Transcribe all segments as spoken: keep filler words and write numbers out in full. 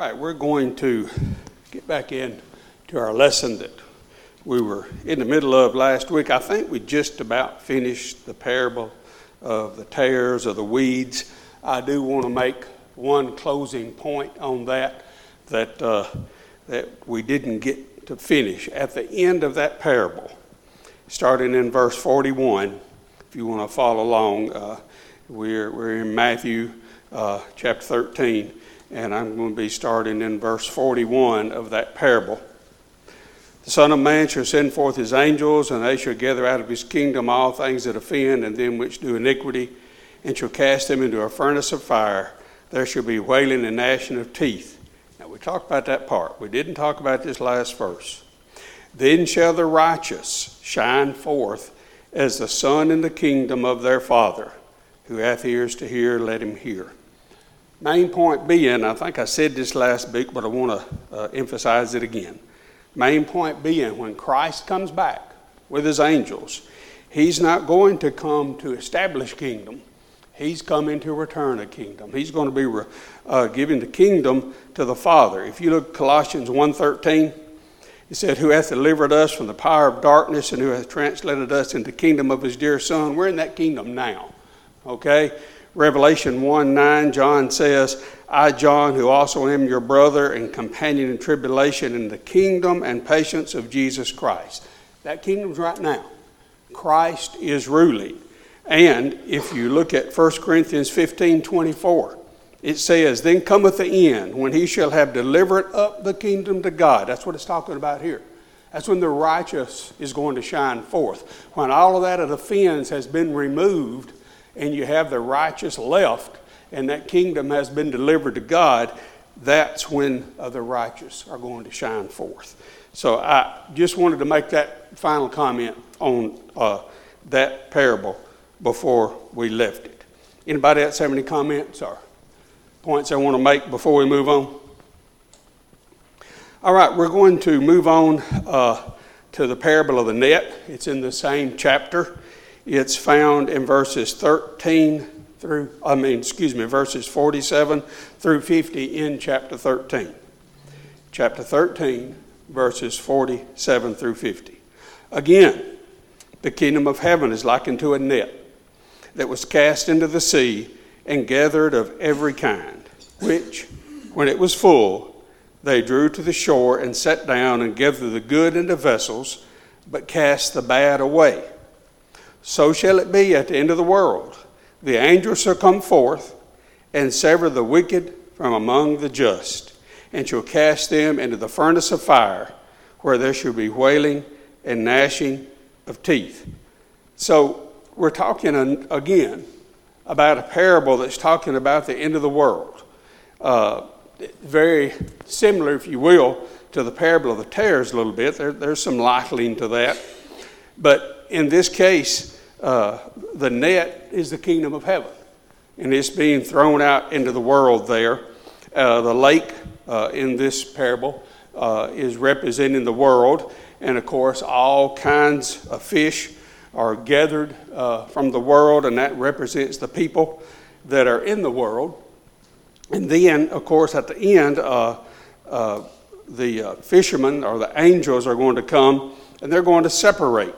Right, we're going to get back in to our lesson that we were in the middle of last week. I think we just about finished the parable of the tares or the weeds. I do want to make one closing point on that that uh, that we didn't get to finish. At the end of that parable, starting in verse forty-one, if you want to follow along, uh, we're we're in Matthew uh, chapter thirteen. And I'm going to be starting in verse forty-one of that parable. The Son of Man shall send forth his angels, and they shall gather out of his kingdom all things that offend and them which do iniquity, and shall cast them into a furnace of fire. There shall be wailing and gnashing of teeth. Now, we talked about that part. We didn't talk about this last verse. Then shall the righteous shine forth as the sun in the kingdom of their Father. Who hath ears to hear, let him hear. Main point being, I think I said this last week, but I want to uh, emphasize it again. Main point being, when Christ comes back with his angels, he's not going to come to establish kingdom. He's coming to return a kingdom. He's going to be re- uh, giving the kingdom to the Father. If you look at Colossians one thirteen, it said, who hath delivered us from the power of darkness and who hath translated us into the kingdom of his dear Son. We're in that kingdom now, okay? Revelation one nine, John says, I, John, who also am your brother and companion in tribulation in the kingdom and patience of Jesus Christ. That kingdom's right now. Christ is ruling. And if you look at First Corinthians fifteen twenty-four, it says, then cometh the end when he shall have delivered up the kingdom to God. That's what it's talking about here. That's when the righteous is going to shine forth. When all of that offense has been removed, and you have the righteous left, and that kingdom has been delivered to God, that's when uh, the righteous are going to shine forth. So I just wanted to make that final comment on uh, that parable before we left it. Anybody else have any comments or points I want to make before we move on? All right, we're going to move on uh, to the parable of the net. It's in the same chapter. It's found in verses thirteen through, I mean, excuse me, verses forty-seven through fifty in chapter thirteen. Chapter thirteen, verses forty-seven through fifty. Again, the kingdom of heaven is likened to a net that was cast into the sea and gathered of every kind, which, when it was full, they drew to the shore and sat down and gathered the good into vessels, but cast the bad away. So shall it be at the end of the world. The angels shall come forth and sever the wicked from among the just, and shall cast them into the furnace of fire, where there shall be wailing and gnashing of teeth. So we're talking again about a parable that's talking about the end of the world. Uh, very similar, if you will, to the parable of the tares a little bit. There, there's some likening to that. But in this case, uh, the net is the kingdom of heaven, and it's being thrown out into the world there. Uh, the lake uh, in this parable uh, is representing the world, and of course, all kinds of fish are gathered uh, from the world, and that represents the people that are in the world. And then, of course, at the end, uh, uh, the uh, fishermen or the angels are going to come, and they're going to separate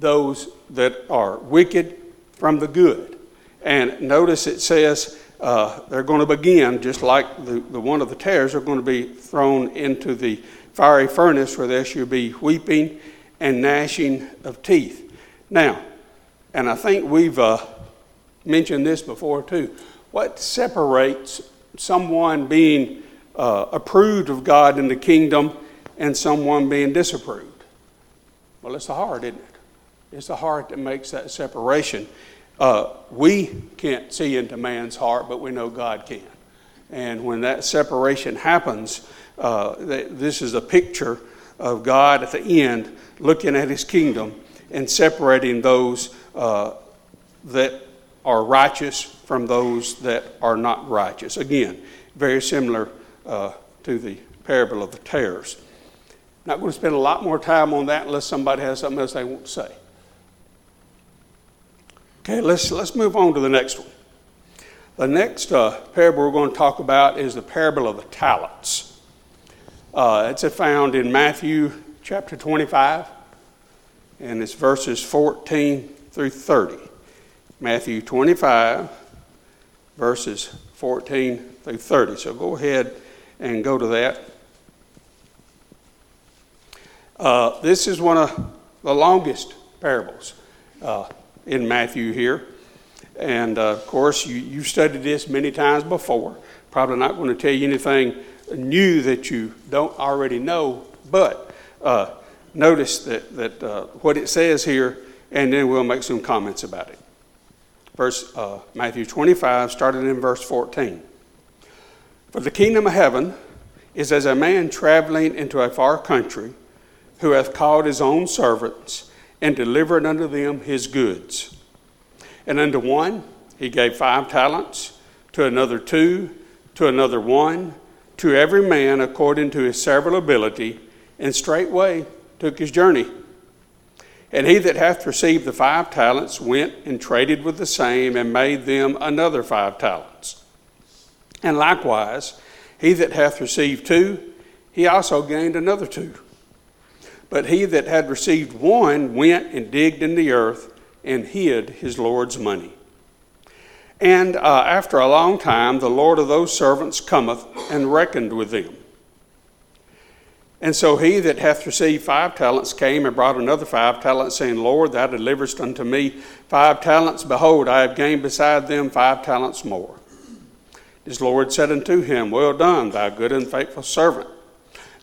those that are wicked from the good. And notice it says uh, they're going to begin, just like the, the one of the tares, are going to be thrown into the fiery furnace where there shall be weeping and gnashing of teeth. Now, and I think we've uh, mentioned this before too, what separates someone being uh, approved of God in the kingdom and someone being disapproved? Well, it's the heart, isn't it? It's the heart that makes that separation. Uh, we can't see into man's heart, but we know God can. And when that separation happens, uh, th- this is a picture of God at the end looking at his kingdom and separating those uh, that are righteous from those that are not righteous. Again, very similar uh, to the parable of the tares. Not going to spend a lot more time on that unless somebody has something else they want to say. Okay, let's let's move on to the next one. The next uh, parable we're going to talk about is the parable of the talents. Uh, it's found in Matthew chapter twenty-five, and it's verses fourteen through thirty. Matthew twenty-five, verses fourteen through thirty. So go ahead and go to that. Uh, this is one of the longest parables uh, in Matthew here. And, uh, of course, you, you've studied this many times before. Probably not going to tell you anything new that you don't already know. But uh, notice that, that uh, what it says here, and then we'll make some comments about it. Verse uh, Matthew twenty-five, starting in verse fourteen. For the kingdom of heaven is as a man traveling into a far country, who hath called his own servants, and delivered unto them his goods. And unto one he gave five talents, to another two, to another one, to every man according to his several ability, and straightway took his journey. And he that hath received the five talents went and traded with the same, and made them another five talents. And likewise, he that hath received two, he also gained another two. But he that had received one went and digged in the earth, and hid his Lord's money. And uh, after a long time, the Lord of those servants cometh and reckoned with them. And so he that hath received five talents came and brought another five talents, saying, Lord, thou deliverest unto me five talents. Behold, I have gained beside them five talents more. His Lord said unto him, Well done, thou good and faithful servant.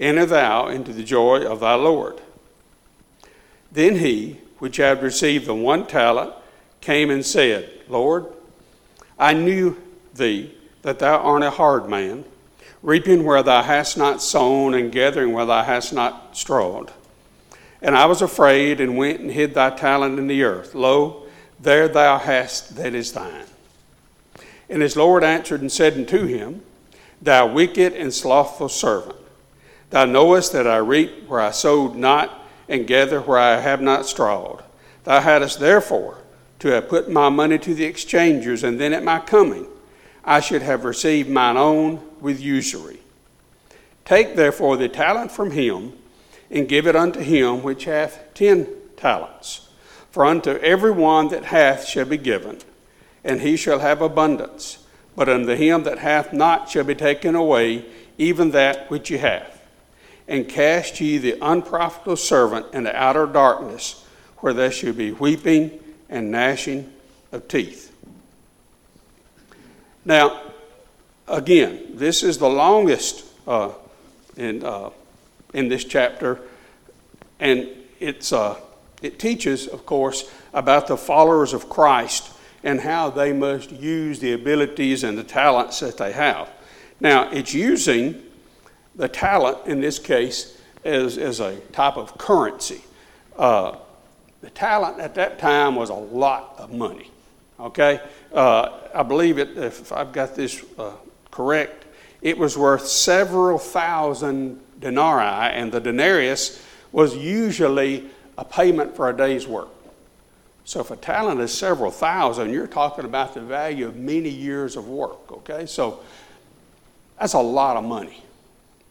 Enter thou into the joy of thy Lord. Then he which had received the one talent came and said, Lord, I knew thee, that thou art a hard man, reaping where thou hast not sown, and gathering where thou hast not strawed. And I was afraid, and went and hid thy talent in the earth. Lo, there thou hast that is thine. And his Lord answered and said unto him, Thou wicked and slothful servant, thou knowest that I reap where I sowed not, and gather where I have not strawed. Thou hadst therefore to have put my money to the exchangers, and then at my coming I should have received mine own with usury. Take therefore the talent from him, and give it unto him which hath ten talents. For unto every one that hath shall be given, and he shall have abundance. But unto him that hath not shall be taken away even that which he hath. And cast ye the unprofitable servant into outer darkness, where there shall be weeping and gnashing of teeth. Now, again, this is the longest uh, in uh, in this chapter, and it's uh, it teaches, of course, about the followers of Christ and how they must use the abilities and the talents that they have. Now, it's using the talent, in this case, is, is a type of currency. Uh, the talent at that time was a lot of money, okay? Uh, I believe it, if I've got this uh, correct, it was worth several thousand denarii, and the denarius was usually a payment for a day's work. So if a talent is several thousand, you're talking about the value of many years of work, okay? So that's a lot of money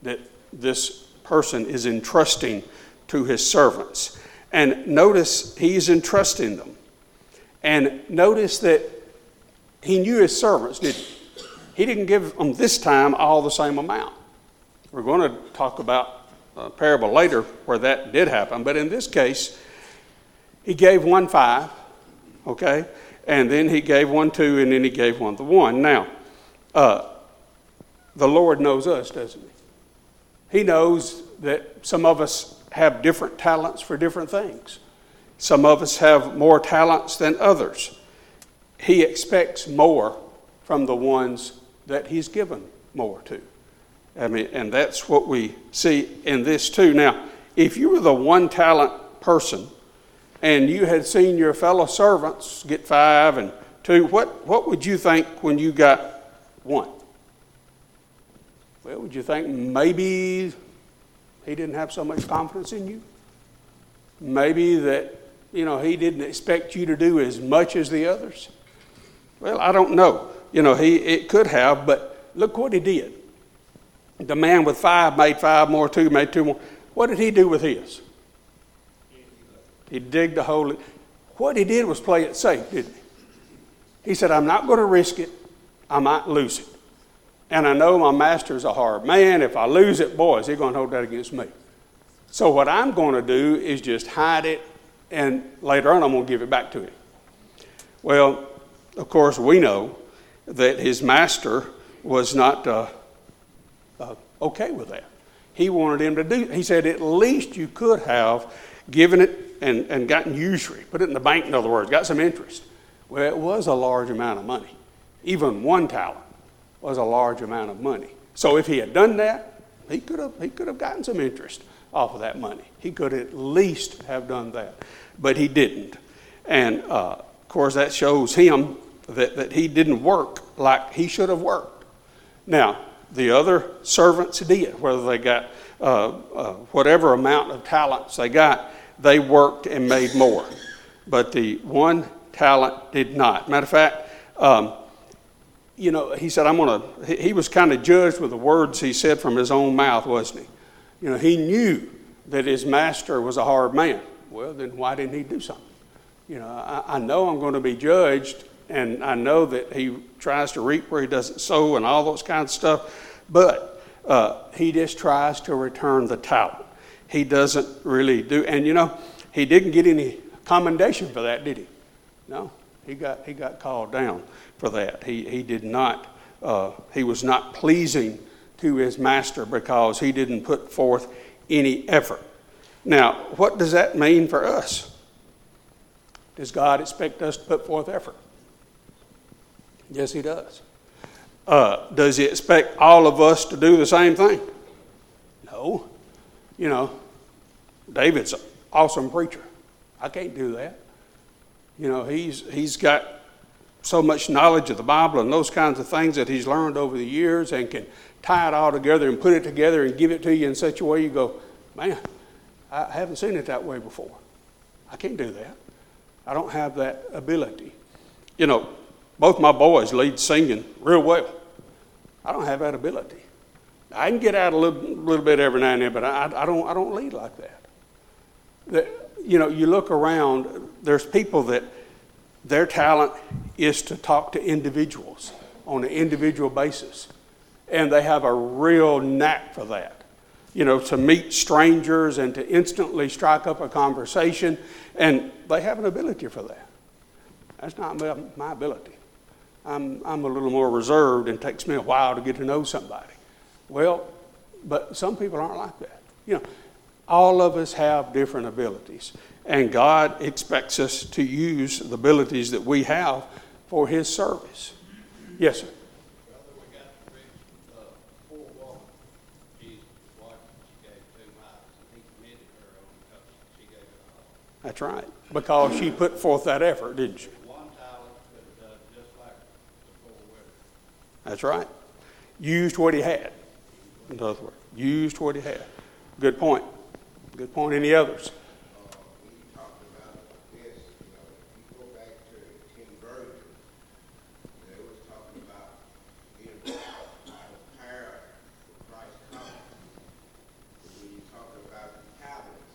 that this person is entrusting to his servants. And notice he's entrusting them. And notice that he knew his servants, didn't he? He didn't give them this time all the same amount. We're going to talk about a parable later where that did happen. But in this case, he gave one five, okay? And then he gave one two, and then he gave one the one. Now, uh, the Lord knows us, doesn't he? He knows that some of us have different talents for different things. Some of us have more talents than others. He expects more from the ones that he's given more to. I mean, and that's what we see in this too. Now, if you were the one talent person and you had seen your fellow servants get five and two, what, what would you think when you got one? Well, would you think maybe he didn't have so much confidence in you? Maybe that, you know, he didn't expect you to do as much as the others? Well, I don't know. You know, he it could have, but look what he did. The man with five made five more, two made two more. What did he do with his? He digged a hole. What he did was play it safe, didn't he? He said, I'm not going to risk it. I might lose it. And I know my master's a hard man. If I lose it, boy, is he going to hold that against me? So what I'm going to do is just hide it, and later on I'm going to give it back to him. Well, of course, we know that his master was not uh, uh, okay with that. He wanted him to do it. He said, at least you could have given it and, and gotten usury, put it in the bank, in other words, got some interest. Well, it was a large amount of money. Even one talent was a large amount of money. So if he had done that, he could have he could have gotten some interest off of that money. He could at least have done that, but he didn't. And uh, of course, that shows him that, that he didn't work like he should have worked. Now, the other servants did, whether they got uh, uh, whatever amount of talents they got, they worked and made more. But the one talent did not. Matter of fact, um, you know, he said, I'm going to, he, he was kind of judged with the words he said from his own mouth, wasn't he? You know, he knew that his master was a hard man. Well, then why didn't he do something? You know, I, I know I'm going to be judged, and I know that he tries to reap where he doesn't sow and all those kinds of stuff, but uh, he just tries to return the talent. He doesn't really do, and you know, he didn't get any commendation for that, did he? No, he got he got called down for that. He he did not, uh, he was not pleasing to his master because he didn't put forth any effort. Now, what does that mean for us? Does God expect us to put forth effort? Yes, he does. Uh, does he expect all of us to do the same thing? No. You know, David's an awesome preacher. I can't do that. You know, he's he's got so much knowledge of the Bible and those kinds of things that he's learned over the years and can tie it all together and put it together and give it to you in such a way you go, man, I haven't seen it that way before. I can't do that. I don't have that ability. You know, both my boys lead singing real well. I don't have that ability. I can get out a little, little bit every now and then, but I, I don't I don't lead like that. The, you know, you look around, there's people that their talent is to talk to individuals on an individual basis, and they have a real knack for that. You know, to meet strangers and to instantly strike up a conversation, and they have an ability for that. That's not my ability. I'm I'm a little more reserved and it takes me a while to get to know somebody. Well, but some people aren't like that. You know, all of us have different abilities, and God expects us to use the abilities that we have for his service. Yes, sir. That's right, because she put forth that effort, didn't she? That's right. Used what he had. In other words, used what he had. Good point. Good point. Any others? Uh, when you talk about this, you know, if you go back to the ten virgins, they were talking about being prepared for Christ's coming. When you talk about the talents,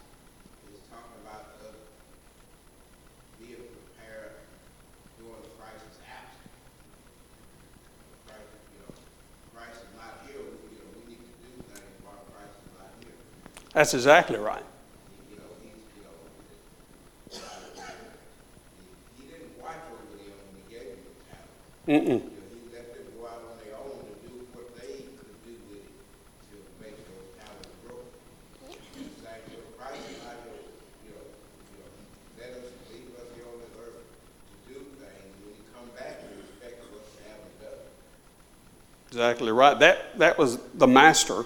it's talking about us being prepared during Christ's absence. Christ is not here. You know, we need to do things while Christ is not here. That's exactly right. You know, he, you know, he didn't watch over them when he gave them the talent. Mm-mm. He let them go out on their own and do what they could do with it to make those talents grow. It's like, you know, Christ is not here. You know, you know, let us leave us here on the earth to do things. When he come back, he expects us to have them done. exactly right. That that was the master.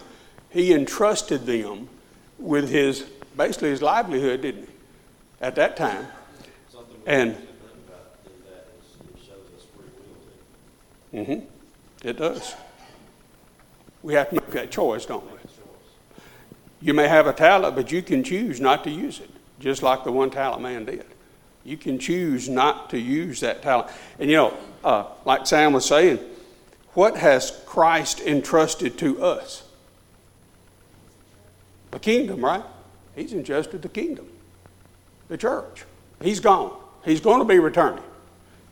He entrusted them with his, basically his livelihood, didn't he, at that time. And mm-hmm, it does. We have to make that choice, don't we? You may have a talent, but you can choose not to use it, just like the one talent man did. You can choose not to use that talent. And you know, uh, like Sam was saying, what has Christ entrusted to us? The kingdom, right? He's entrusted the kingdom, the church. He's gone. He's going to be returning.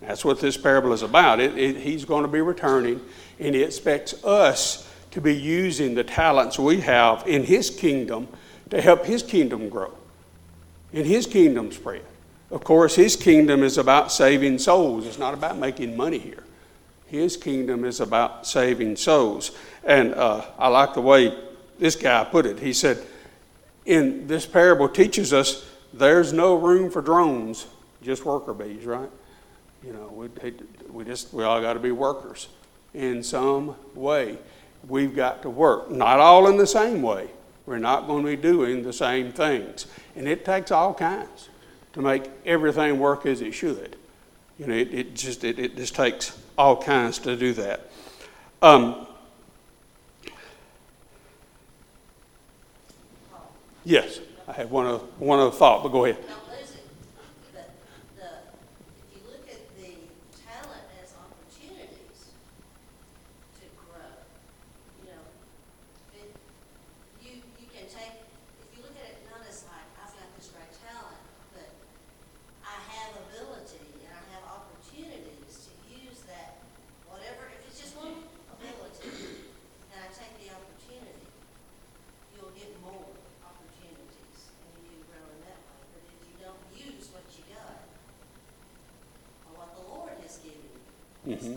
That's what this parable is about. It, it, he's going to be returning, and he expects us to be using the talents we have in his kingdom to help his kingdom grow, in his kingdom spread. Of course, his kingdom is about saving souls. It's not about making money here. His kingdom is about saving souls. And uh, I like the way this guy put it. He said, in this parable teaches us there's no room for drones, just worker bees, right? You know, we, we just we all got to be workers in some way. We've got to work, not all in the same way. We're not going to be doing the same things. And it takes all kinds to make everything work as it should. You know, it, it just it, it just takes all kinds to do that. Um, yes, I have one other, one other thought, but go ahead. Mm-hmm.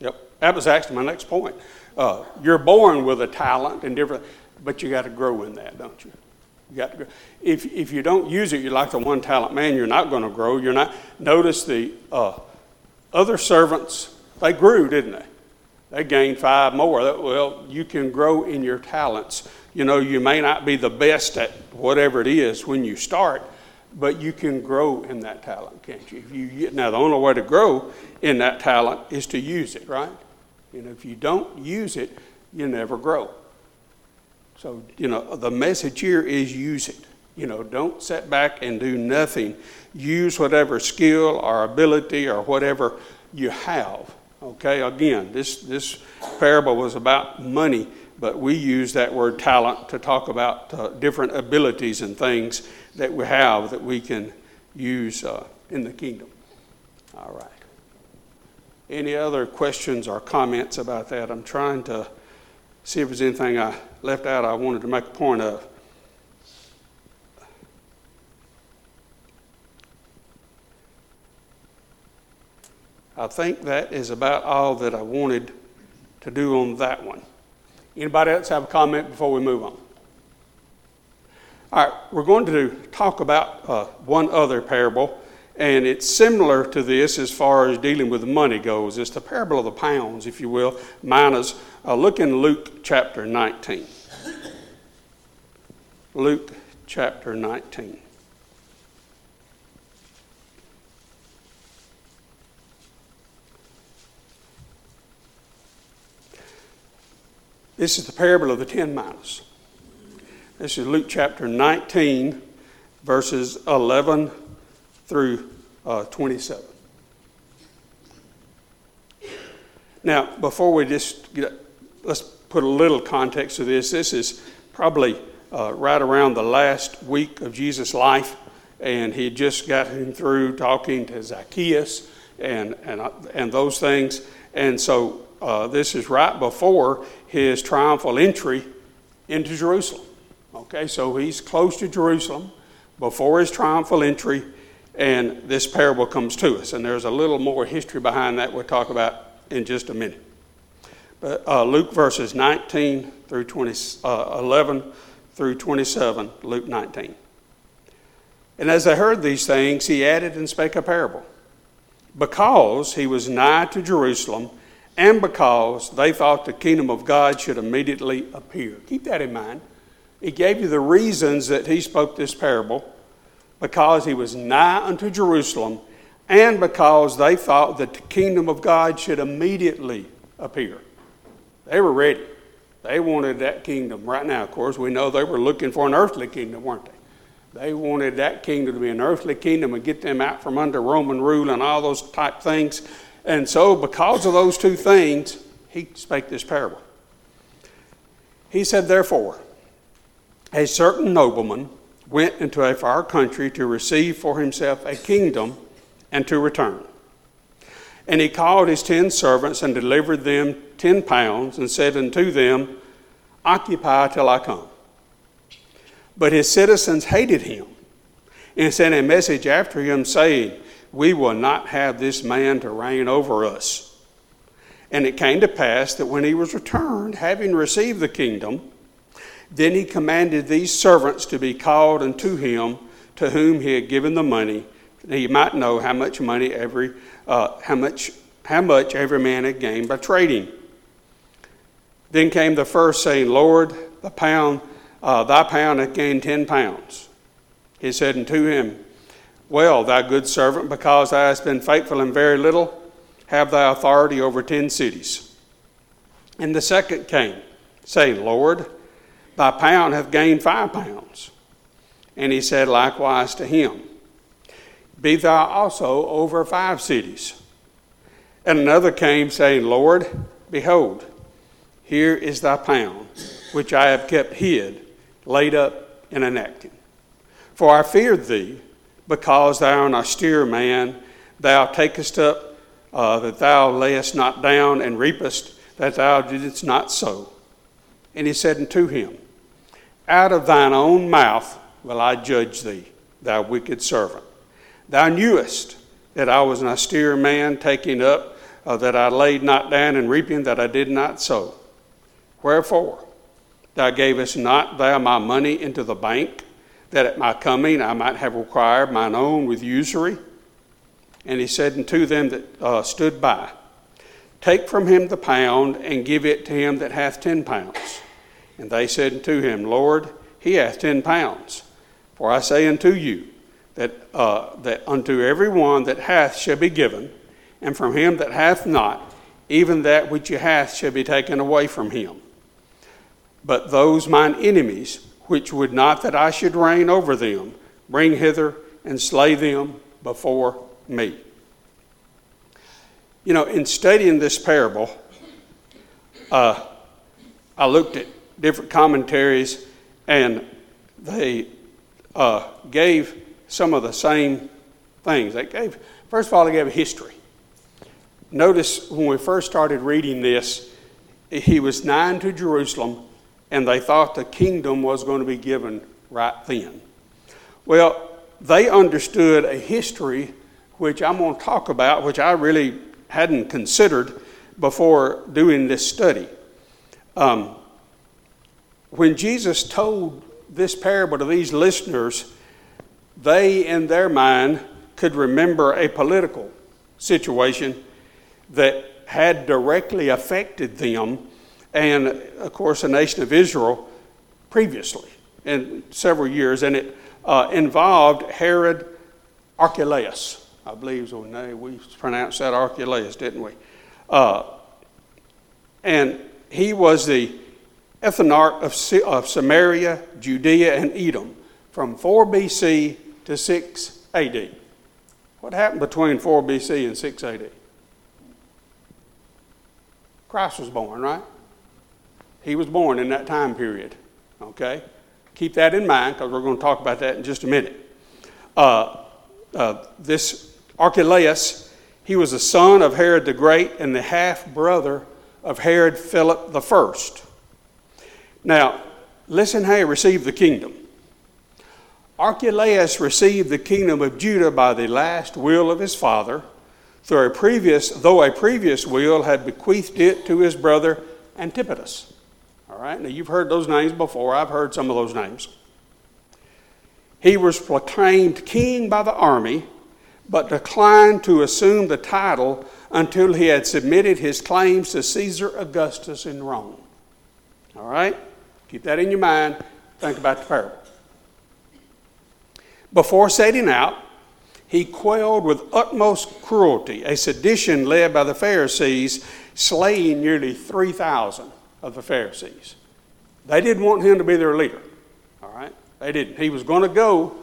Yep, that was actually my next point. Uh, you're born with a talent and different, but you got to grow in that, don't you? You got to grow. If if you don't use it, you're like the one talent man. You're not going to grow. You're not. Notice the uh, other servants. They grew, didn't they? They gained five more. That, well, you can grow in your talents. You know, you may not be the best at whatever it is when you start, but you can grow in that talent, can't you? If you now, the only way to grow in that talent is to use it, right? You know, if you don't use it, you never grow. So, you know, the message here is use it. You know, don't sit back and do nothing. Use whatever skill or ability or whatever you have, okay? Again, this, this parable was about money, but we use that word talent to talk about uh, different abilities and things that we have that we can use uh, in the kingdom. All right. Any other questions or comments about that? I'm trying to see if there's anything I left out I wanted to make a point of. I think that is about all that I wanted to do on that one. Anybody else have a comment before we move on? All right, we're going to talk about uh, one other parable, and it's similar to this as far as dealing with money goes. It's the parable of the pounds, if you will, minus. Uh, look in Luke chapter nineteen. Luke chapter nineteen. This is the parable of the ten minas. This is Luke chapter nineteen, verses eleven through uh, twenty-seven. Now, before we just get, let's put a little context to this. This is probably uh, right around the last week of Jesus' life, and he just got him through talking to Zacchaeus and and and those things, and so. Uh, this is right before his triumphal entry into Jerusalem. Okay, so he's close to Jerusalem before his triumphal entry, and this parable comes to us. And there's a little more history behind that we'll talk about in just a minute. But uh, Luke verses nineteen through twenty, uh, eleven through twenty-seven, Luke nineteen. And as they heard these things, he added and spake a parable, because he was nigh to Jerusalem and because they thought the kingdom of God should immediately appear. Keep that in mind. He gave you the reasons that he spoke this parable, because he was nigh unto Jerusalem and because they thought that the kingdom of God should immediately appear. They were ready. They wanted that kingdom right now. Of course, we know they were looking for an earthly kingdom, weren't they? They wanted that kingdom to be an earthly kingdom and get them out from under Roman rule and all those type things. And so because of those two things, he spake this parable. He said, therefore, a certain nobleman went into a far country to receive for himself a kingdom and to return. And he called his ten servants and delivered them ten pounds and said unto them, occupy till I come. But his citizens hated him and sent a message after him, saying, we will not have this man to reign over us. And it came to pass that when he was returned, having received the kingdom, then he commanded these servants to be called unto him, to whom he had given the money, that he might know how much money every uh, how much how much every man had gained by trading. Then came the first, saying, Lord, the pound Uh, thy pound hath gained ten pounds. He said unto him, well, thou good servant, because thou hast been faithful in very little, have thy authority over ten cities. And the second came, saying, Lord, thy pound hath gained five pounds. And he said likewise to him, be thou also over five cities. And another came, saying, Lord, behold, here is thy pound, which I have kept hid, laid up and enacted. For I feared thee, because thou art an austere man, thou takest up uh, that thou layest not down, and reapest that thou didst not sow. And he said unto him, out of thine own mouth will I judge thee, thou wicked servant. Thou knewest that I was an austere man, taking up uh, that I laid not down, and reaping that I did not sow. Wherefore, thou gavest not thou my money into the bank, that at my coming I might have required mine own with usury? And he said unto them that uh, stood by, take from him the pound, and give it to him that hath ten pounds. And they said unto him, Lord, he hath ten pounds. For I say unto you, that uh, that unto every one that hath shall be given, and from him that hath not, even that which he hath shall be taken away from him. But those mine enemies, which would not that I should reign over them, bring hither and slay them before me. You know, in studying this parable, uh, I looked at different commentaries, and they uh, gave some of the same things. They gave, first of all, they gave a history. Notice when we first started reading this, he was nigh to Jerusalem, and they thought the kingdom was going to be given right then. Well, they understood a history, which I'm going to talk about, which I really hadn't considered before doing this study. Um, when Jesus told this parable to these listeners, they, in their mind, could remember a political situation that had directly affected them, and, of course, the nation of Israel previously in several years. And it uh, involved Herod Archelaus, I believe is his name. We pronounced that Archelaus, didn't we? Uh, and he was the ethnarch of, of Samaria, Judea, and Edom from four B C to six A D. What happened between four B C and six A D? Christ was born, right? He was born in that time period, okay? Keep that in mind, because we're going to talk about that in just a minute. Uh, uh, this Archelaus, he was the son of Herod the Great and the half-brother of Herod Philip the First. Now, listen how he received the kingdom. Archelaus received the kingdom of Judah by the last will of his father, through a previous, though a previous will had bequeathed it to his brother Antipodos. All right, now you've heard those names before. I've heard some of those names. He was proclaimed king by the army, but declined to assume the title until he had submitted his claims to Caesar Augustus in Rome. All right? Keep that in your mind. Think about the parable. Before setting out, he quelled with utmost cruelty a sedition led by the Pharisees, slaying nearly three thousand of the Pharisees. They didn't want him to be their leader. All right? They didn't. He was going to go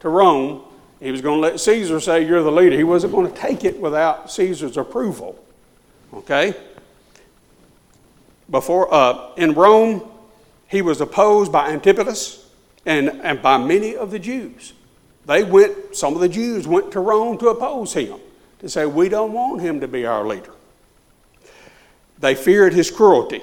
to Rome. He was going to let Caesar say, you're the leader. He wasn't going to take it without Caesar's approval. Okay? Before, uh, in Rome, he was opposed by Antipodos and, and by many of the Jews. They went, some of the Jews went to Rome to oppose him, to say, we don't want him to be our leader. They feared his cruelty.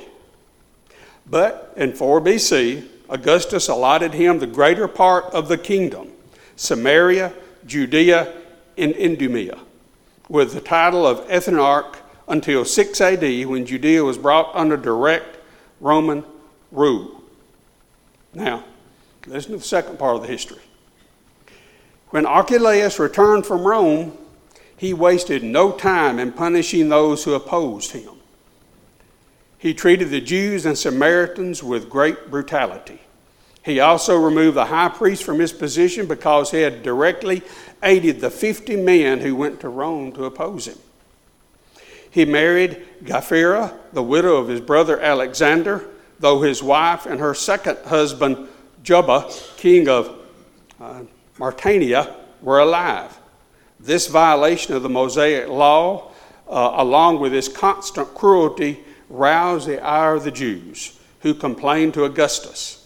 But in four B C, Augustus allotted him the greater part of the kingdom, Samaria, Judea, and Idumea, with the title of ethnarch until six A D, when Judea was brought under direct Roman rule. Now, listen to the second part of the history. When Archelaus returned from Rome, he wasted no time in punishing those who opposed him. He treated the Jews and Samaritans with great brutality. He also removed the high priest from his position because he had directly aided the fifty men who went to Rome to oppose him. He married Gaphira, the widow of his brother Alexander, though his wife and her second husband, Jubba, king of uh, Martania, were alive. This violation of the Mosaic law, uh, along with his constant cruelty, roused the ire of the Jews, who complained to Augustus.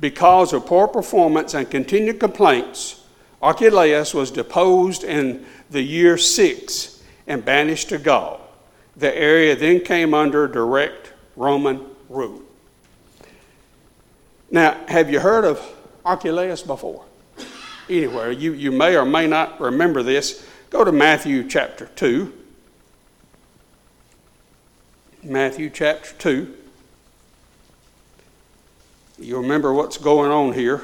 Because of poor performance and continued complaints, Archelaus was deposed in the year six and banished to Gaul. The area then came under direct Roman rule. Now, have you heard of Archelaus before? Anywhere, you, you may or may not remember this. Go to Matthew chapter two. Matthew chapter two. You remember what's going on here.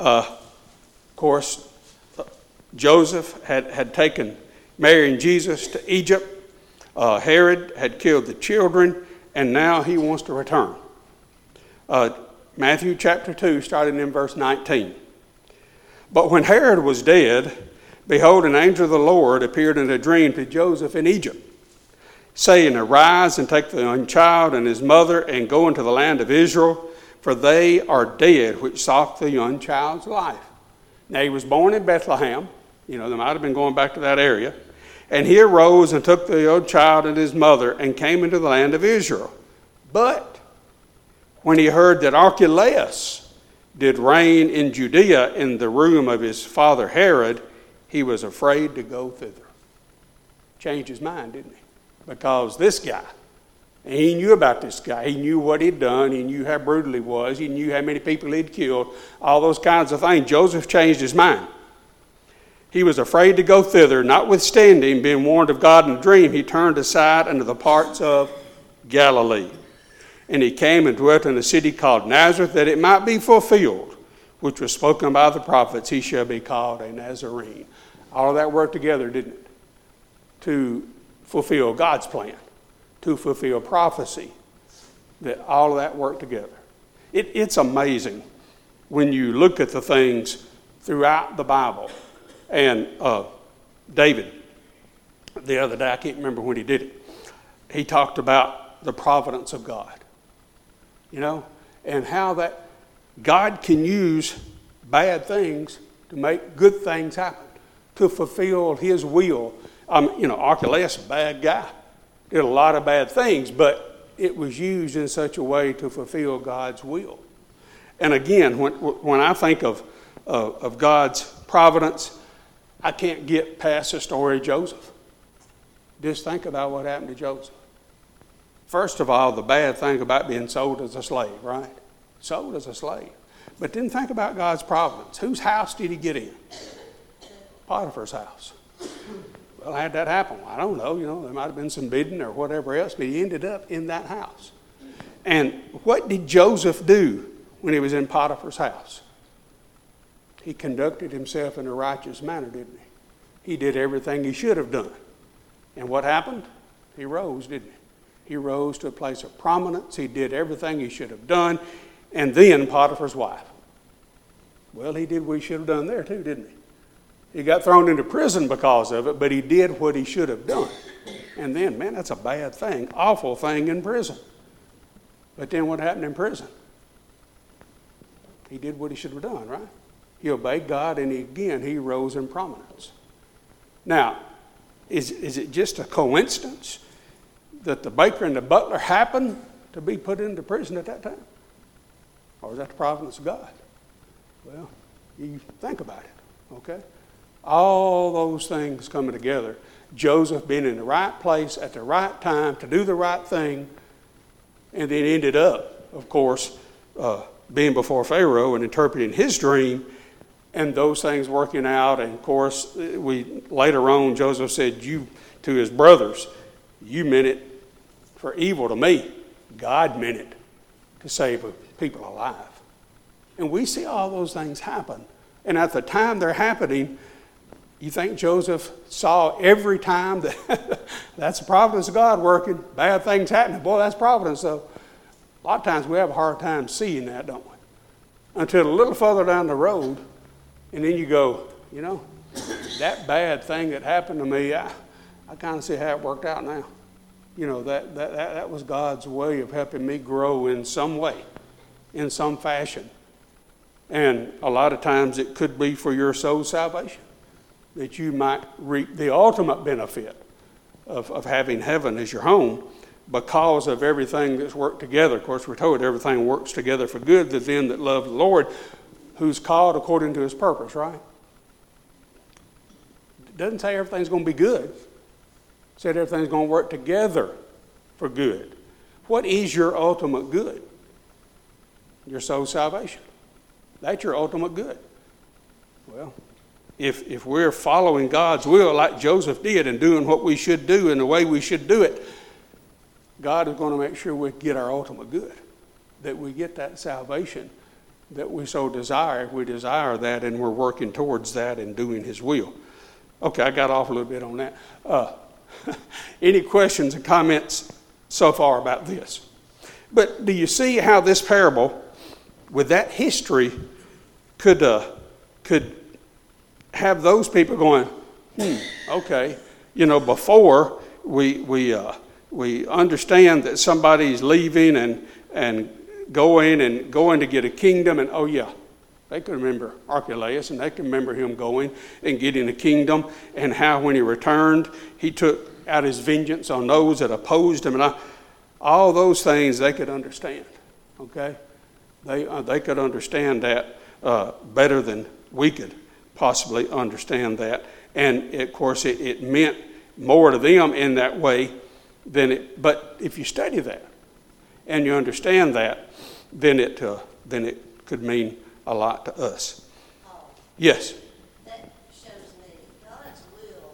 Uh, of course, Joseph had, had taken Mary and Jesus to Egypt. Uh, Herod had killed the children, and now he wants to return. Uh, Matthew chapter two, starting in verse nineteen. But when Herod was dead, behold, an angel of the Lord appeared in a dream to Joseph in Egypt, saying, Arise and take the young child and his mother and go into the land of Israel, for they are dead which sought the young child's life. Now he was born in Bethlehem. You know, they might have been going back to that area. And he arose and took the young child and his mother and came into the land of Israel. But when he heard that Archelaus did reign in Judea in the room of his father Herod, he was afraid to go thither. Changed his mind, didn't he? Because this guy, and he knew about this guy. He knew what he'd done. He knew how brutal he was. He knew how many people he'd killed. All those kinds of things. Joseph changed his mind. He was afraid to go thither. Notwithstanding, being warned of God in a dream, he turned aside unto the parts of Galilee. And he came and dwelt in a city called Nazareth, that it might be fulfilled, which was spoken by the prophets, he shall be called a Nazarene. All of that worked together, didn't it? To fulfill God's plan, to fulfill prophecy, that all of that worked together. It, it's amazing when you look at the things throughout the Bible. And uh, David, the other day, I can't remember when he did it, he talked about the providence of God, you know, and how that God can use bad things to make good things happen, to fulfill his will. Um, you know, Archelaus, a bad guy, did a lot of bad things, but it was used in such a way to fulfill God's will. And again, when when I think of uh, of God's providence, I can't get past the story of Joseph. Just think about what happened to Joseph. First of all, the bad thing about being sold as a slave, right? Sold as a slave. But then think about God's providence. Whose house did he get in? Potiphar's house. Well, how'd that happen? I don't know. You know, there might have been some bidding or whatever else, but he ended up in that house. And what did Joseph do when he was in Potiphar's house? He conducted himself in a righteous manner, didn't he? He did everything he should have done. And what happened? He rose, didn't he? He rose to a place of prominence. He did everything he should have done. And then Potiphar's wife. Well, he did what he should have done there too, didn't he? He got thrown into prison because of it, but he did what he should have done. And then, man, that's a bad thing, awful thing in prison. But then what happened in prison? He did what he should have done, right? He obeyed God, and he, again, he rose in prominence. Now, is, is it just a coincidence that the baker and the butler happened to be put into prison at that time? Or is that the providence of God? Well, you think about it, okay? All those things coming together. Joseph being in the right place at the right time to do the right thing, and then ended up, of course, uh, being before Pharaoh and interpreting his dream, and those things working out. And of course, we later on, Joseph said you to his brothers, you meant it for evil to me. God meant it to save people alive. And we see all those things happen. And at the time they're happening, you think Joseph saw every time that that's the providence of God working, bad things happening. Boy, that's providence, though. A lot of times we have a hard time seeing that, don't we? Until a little further down the road, and then you go, you know, that bad thing that happened to me, I, I kind of see how it worked out now. You know, that, that, that, that was God's way of helping me grow in some way, in some fashion. And a lot of times it could be for your soul's salvation, that you might reap the ultimate benefit of, of having heaven as your home because of everything that's worked together. Of course, we're told everything works together for good to them that love the Lord, who's called according to his purpose, right? It doesn't say everything's going to be good. It said everything's going to work together for good. What is your ultimate good? Your soul's salvation. That's your ultimate good. Well, if if we're following God's will like Joseph did and doing what we should do in the way we should do it, God is going to make sure we get our ultimate good, that we get that salvation that we so desire. We desire that, and we're working towards that and doing his will. Okay, I got off a little bit on that. Uh, any questions and comments so far about this? But do you see how this parable, with that history, could uh, could have those people going, hmm, okay, you know, before we we uh, we understand that somebody's leaving and and going and going to get a kingdom, and oh yeah, they could remember Archelaus, and they could remember him going and getting a kingdom, and how when he returned, he took out his vengeance on those that opposed him, and I, all those things they could understand, okay? They uh, they could understand that uh, better than we could possibly understand that. And of course it, it meant more to them in that way than it, but if you study that and you understand that, then it uh, then it could mean a lot to us. Oh, yes. That shows me God's will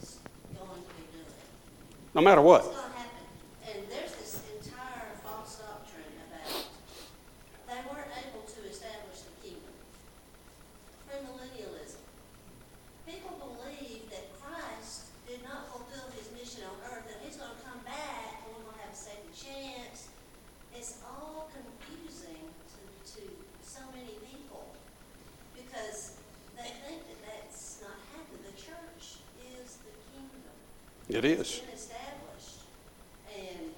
is going to be good. No matter what. It's going to happen. And there's this entire false doctrine about they weren't able to establish the kingdom. Premillennialism. People believe that Christ did not fulfill his mission on earth, that he's going to come back and we're going to have a second chance. It's all confusing to, to so many people because they think that that's not happening. The church is the kingdom. It is. It's been established. And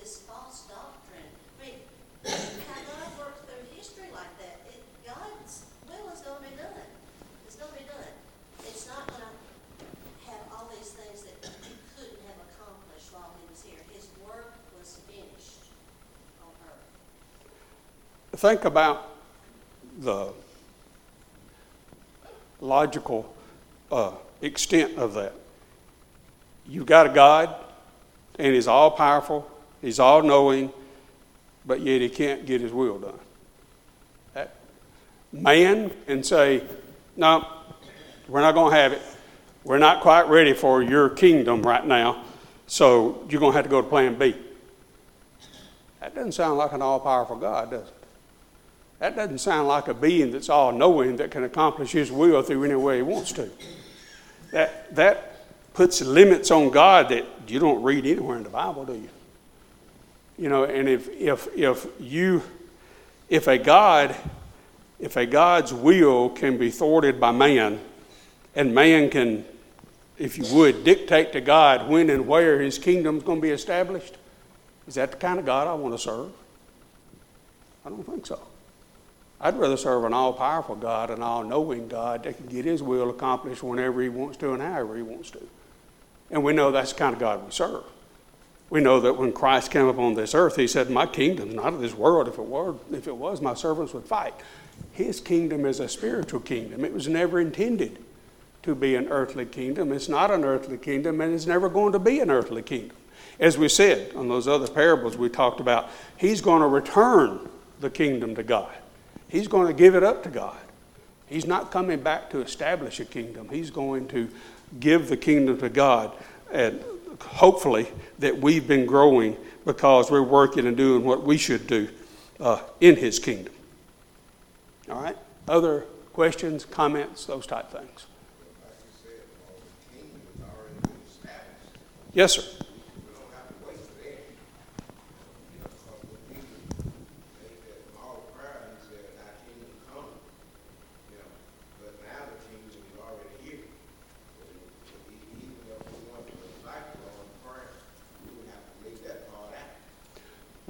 this false doctrine, I mean, how God works through history like that, it, God's will is going to be done. It's going to be done. It's not going to have all these things that he couldn't have accomplished while he was here. His work was finished. Think about the logical uh, extent of that. You've got a God, and he's all-powerful, he's all-knowing, but yet he can't get his will done. That man can say, no, we're not going to have it. We're not quite ready for your kingdom right now, so you're going to have to go to plan B. That doesn't sound like an all-powerful God, does it? That doesn't sound like a being that's all-knowing that can accomplish his will through any way he wants to. That that puts limits on God that you don't read anywhere in the Bible, do you? You know, and if if if you if a God if a God's will can be thwarted by man, and man can, if you would, dictate to God when and where his kingdom's going to be established, is that the kind of God I want to serve? I don't think so. I'd rather serve an all-powerful God, an all-knowing God that can get his will accomplished whenever he wants to and however he wants to. And we know that's the kind of God we serve. We know that when Christ came upon this earth, he said, my kingdom's not of this world. If it were, if it was, my servants would fight. His kingdom is a spiritual kingdom. It was never intended to be an earthly kingdom. It's not an earthly kingdom, and it's never going to be an earthly kingdom. As we said on those other parables we talked about, he's going to return the kingdom to God. He's going to give it up to God. He's not coming back to establish a kingdom. He's going to give the kingdom to God, and hopefully that we've been growing because we're working and doing what we should do uh, in his kingdom. All right? Other questions, comments, those type things? Yes, sir.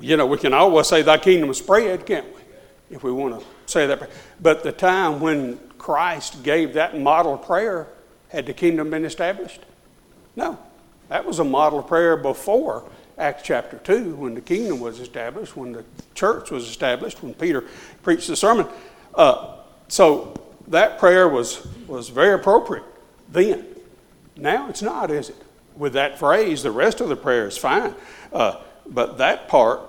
You know, we can always say thy kingdom is spread, can't we? If we want to say that. But the time when Christ gave that model prayer, had the kingdom been established? No. That was a model prayer before Acts chapter two, when the kingdom was established, when the church was established, when Peter preached the sermon. Uh, so that prayer was, was very appropriate then. Now it's not, is it? With that phrase, the rest of the prayer is fine. Uh, but that part,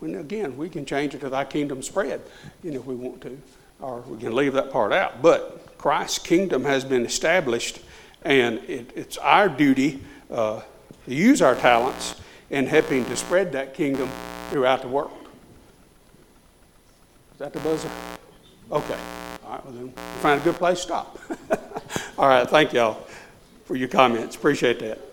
and again, we can change it to thy kingdom spread, you know, if we want to, or we can leave that part out. But Christ's kingdom has been established, and it, it's our duty uh, to use our talents in helping to spread that kingdom throughout the world. Is that the buzzer? Okay. All right, well then, we'll find a good place to stop. All right, thank y'all for your comments. Appreciate that.